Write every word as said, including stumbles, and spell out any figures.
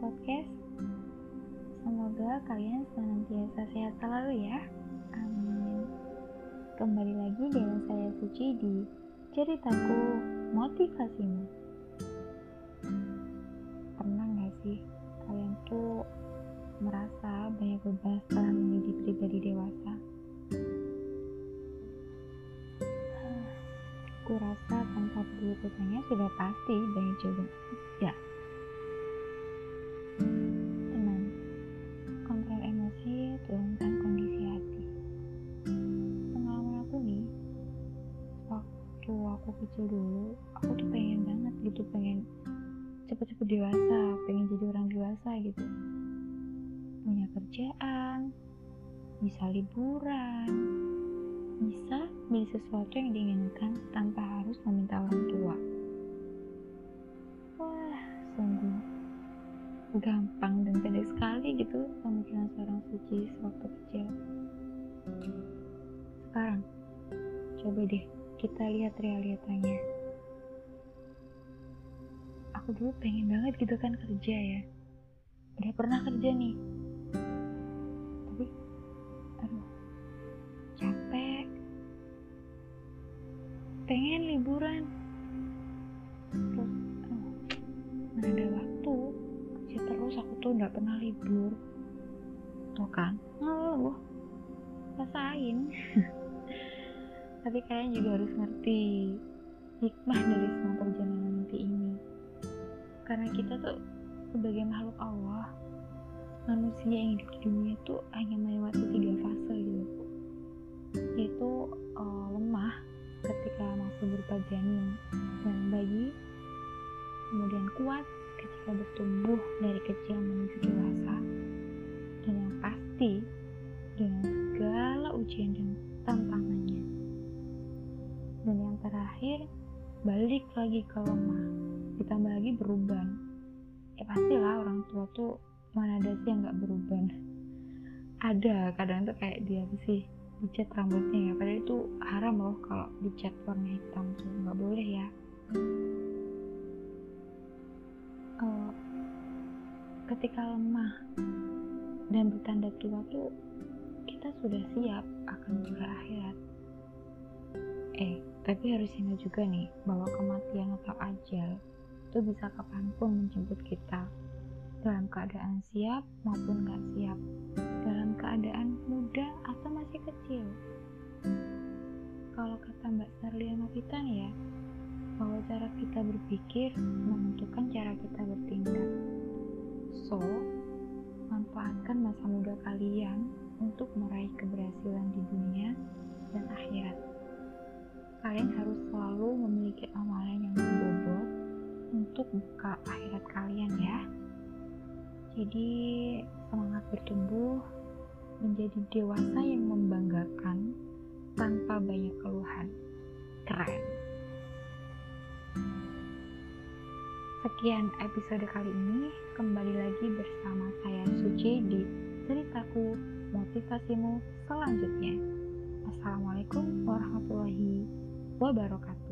podcast. Semoga kalian senantiasa sehat selalu ya. Amin. Kembali lagi dengan saya Suci di ceritaku motivasimu. Pernah gak sih kalian tuh merasa banyak beban setelah menjadi pribadi dewasa? Kurasa tanpa perlu bertanya sudah pasti banyak jawaban. Ya. Tenang, kontrol emosi, turunkan kondisi hati. Pengalaman aku nih, waktu aku kecil dulu, aku tuh pengen banget gitu, pengen cepet-cepet dewasa, pengen jadi orang dewasa gitu. Punya kerjaan, bisa liburan, bisa beli sesuatu yang diinginkan tanpa harus meminta orang tua. Wah, sungguh gampang dan pendek sekali gitu pemikiran seorang Suci waktu kecil. Sekarang, coba deh kita lihat realitanya. Aku dulu pengen banget gitu kan kerja ya. Udah pernah kerja nih. Tapi, aduh, capek. Pengen liburan, terus oh, mana ada waktu kerja terus, aku tuh nggak pernah libur tuh kan, ngeluh rasain. Tapi kalian juga harus ngerti hikmah dari semua perjalanan mimpi ini, karena kita tuh sebagai makhluk Allah, manusia yang hidup di dunia tuh hanya melewati tiga fase gitu, yaitu uh, lemah ketika masih berupa janin dan bayi, kemudian kuat ketika bertumbuh dari kecil menuju dewasa, dan yang pasti dengan segala ujian dan tantangannya, dan yang terakhir balik lagi ke lemah, ditambah lagi beruban. Ya pastilah orang tua tuh mana ada sih yang gak beruban, ada kadang tuh kayak dia sih dicat rambutnya ya, padahal itu haram loh kalau dicat warna hitam tuh, nggak boleh ya. Uh, ketika lemah dan bertanda tua tuh kita sudah siap akan dunia akhirat. Eh tapi harus ingat juga nih bahwa kematian atau ajal itu bisa kapanpun menjemput kita dalam keadaan siap maupun nggak siap, dalam keadaan muda atau masih kecil. Kalau kata Mbak Sarlia Mavitan ya, bahwa cara kita berpikir menentukan cara kita bertindak. So, manfaatkan masa muda kalian untuk meraih keberhasilan di dunia dan akhirat. Kalian harus selalu memiliki amalan yang berbobot untuk buka akhirat kalian ya. Jadi semangat bertumbuh menjadi dewasa yang membanggakan tanpa banyak keluhan. Keren. Sekian episode kali ini. Kembali lagi bersama saya Suci di ceritaku motivasimu selanjutnya. Assalamualaikum warahmatullahi wabarakatuh.